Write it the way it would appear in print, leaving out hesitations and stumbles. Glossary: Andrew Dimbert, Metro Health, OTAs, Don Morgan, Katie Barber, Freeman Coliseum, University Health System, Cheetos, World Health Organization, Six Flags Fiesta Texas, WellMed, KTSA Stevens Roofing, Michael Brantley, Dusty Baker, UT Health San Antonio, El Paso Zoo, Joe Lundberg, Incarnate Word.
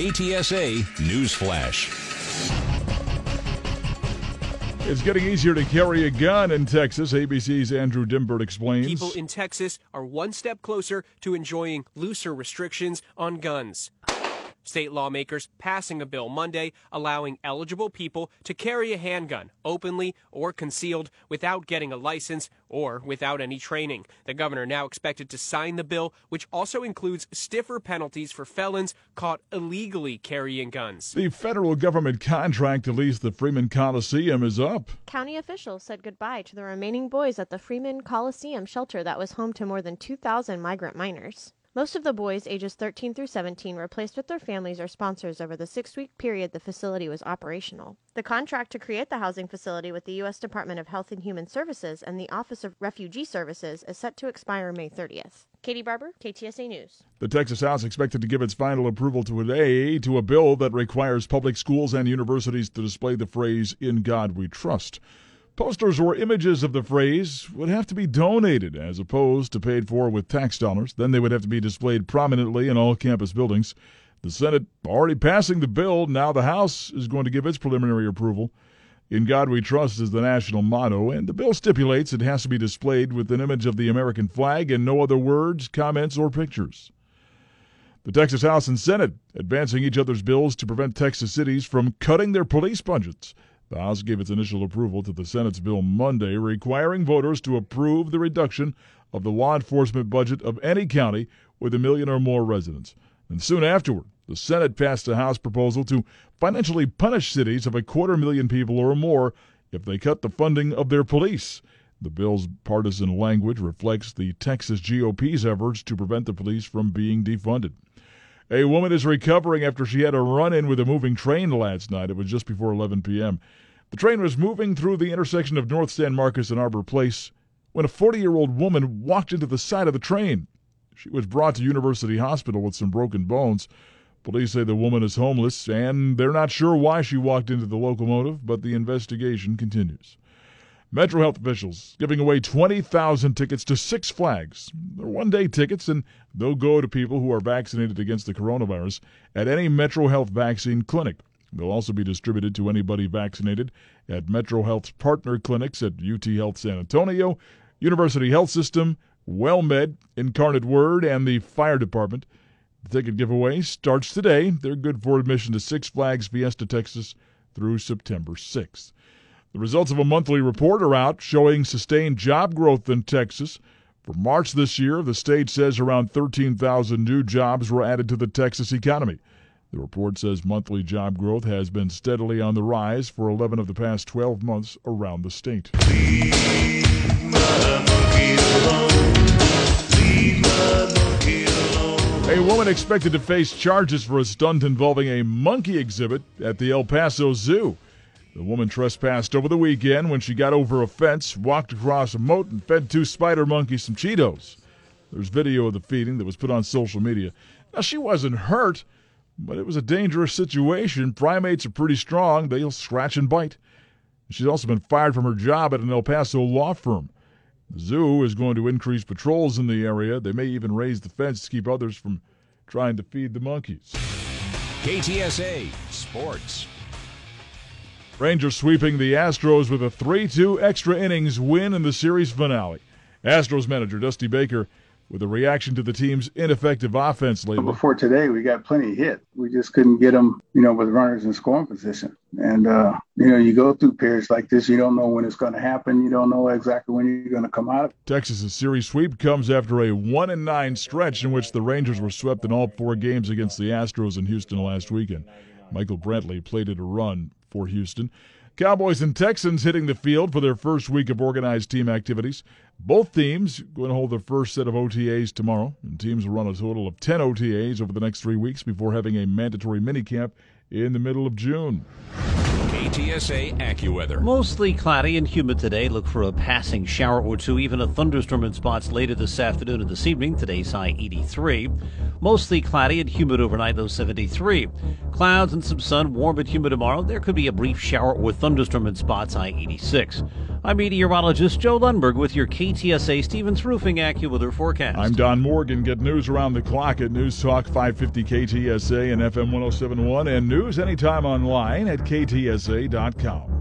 KTSA News Flash. It's getting easier to carry a gun in Texas, ABC's Andrew Dimbert explains. People in Texas are one step closer to enjoying looser restrictions on guns. State lawmakers passing a bill Monday allowing eligible people to carry a handgun openly or concealed without getting a license or without any training. The governor now expected to sign the bill, which also includes stiffer penalties for felons caught illegally carrying guns. The federal government contract to lease the Freeman Coliseum is up. County officials said goodbye to the remaining boys at the Freeman Coliseum shelter that was home to more than 2,000 migrant minors. Most of the boys, ages 13 through 17, were placed with their families or sponsors over the 6-week period the facility was operational. The contract to create the housing facility with the U.S. Department of Health and Human Services and the Office of Refugee Services is set to expire May 30th. Katie Barber, KTSA News. The Texas House expected to give its final approval today to a bill that requires public schools and universities to display the phrase, "In God We Trust." Posters or images of the phrase would have to be donated as opposed to paid for with tax dollars. Then they would have to be displayed prominently in all campus buildings. The Senate already passing the bill. Now the House is going to give its preliminary approval. "In God We Trust" is the national motto, and the bill stipulates it has to be displayed with an image of the American flag and no other words, comments, or pictures. The Texas House and Senate advancing each other's bills to prevent Texas cities from cutting their police budgets. The House gave its initial approval to the Senate's bill Monday, requiring voters to approve the reduction of the law enforcement budget of any county with 1 million or more residents. And soon afterward, the Senate passed a House proposal to financially punish cities of 250,000 people or more if they cut the funding of their police. The bill's partisan language reflects the Texas GOP's efforts to prevent the police from being defunded. A woman is recovering after she had a run-in with a moving train last night. It was just before 11 p.m. The train was moving through the intersection of North San Marcos and Arbor Place when a 40-year-old woman walked into the side of the train. She was brought to University Hospital with some broken bones. Police say the woman is homeless, and they're not sure why she walked into the locomotive, but the investigation continues. Metro Health officials giving away 20,000 tickets to Six Flags. They're one-day tickets, and they'll go to people who are vaccinated against the coronavirus at any Metro Health vaccine clinic. They'll also be distributed to anybody vaccinated at Metro Health's partner clinics at UT Health San Antonio, University Health System, WellMed, Incarnate Word, and the Fire Department. The ticket giveaway starts today. They're good for admission to Six Flags Fiesta Texas through September 6th. The results of a monthly report are out showing sustained job growth in Texas. For March this year, the state says around 13,000 new jobs were added to the Texas economy. The report says monthly job growth has been steadily on the rise for 11 of the past 12 months around the state. A woman expected to face charges for a stunt involving a monkey exhibit at the El Paso Zoo. The woman trespassed over the weekend when she got over a fence, walked across a moat, and fed 2 spider monkeys some Cheetos. There's video of the feeding that was put on social media. Now, she wasn't hurt, but it was a dangerous situation. Primates are pretty strong. They'll scratch and bite. She's also been fired from her job at an El Paso law firm. The zoo is going to increase patrols in the area. They may even raise the fence to keep others from trying to feed the monkeys. KTSA Sports. Rangers sweeping the Astros with a 3-2 extra innings win in the series finale. Astros manager Dusty Baker with a reaction to the team's ineffective offense lately. Before today, we got plenty of hit. We just couldn't get them, with runners in scoring position. And, you go through periods like this, you don't know when it's going to happen. You don't know exactly when you're going to come out. Texas's series sweep comes after a 1-9 stretch in which the Rangers were swept in all 4 games against the Astros in Houston last weekend. Michael Brantley plated a run for Houston. Cowboys and Texans hitting the field for their first week of organized team activities. Both teams going to hold their first set of OTAs tomorrow, and teams will run a total of 10 OTAs over the next 3 weeks before having a mandatory minicamp in the middle of June. KTSA AccuWeather. Mostly cloudy and humid today. Look for a passing shower or two, even a thunderstorm in spots later this afternoon and this evening. Today's high 83. Mostly cloudy and humid overnight, low 73. Clouds and some sun, warm but humid tomorrow. There could be a brief shower or thunderstorm in spots, high 86. I'm meteorologist Joe Lundberg with your KTSA Stevens Roofing AccuWeather forecast. I'm Don Morgan. Get news around the clock at News Talk 550 KTSA and FM 107.1 and news anytime online at KTSA.com.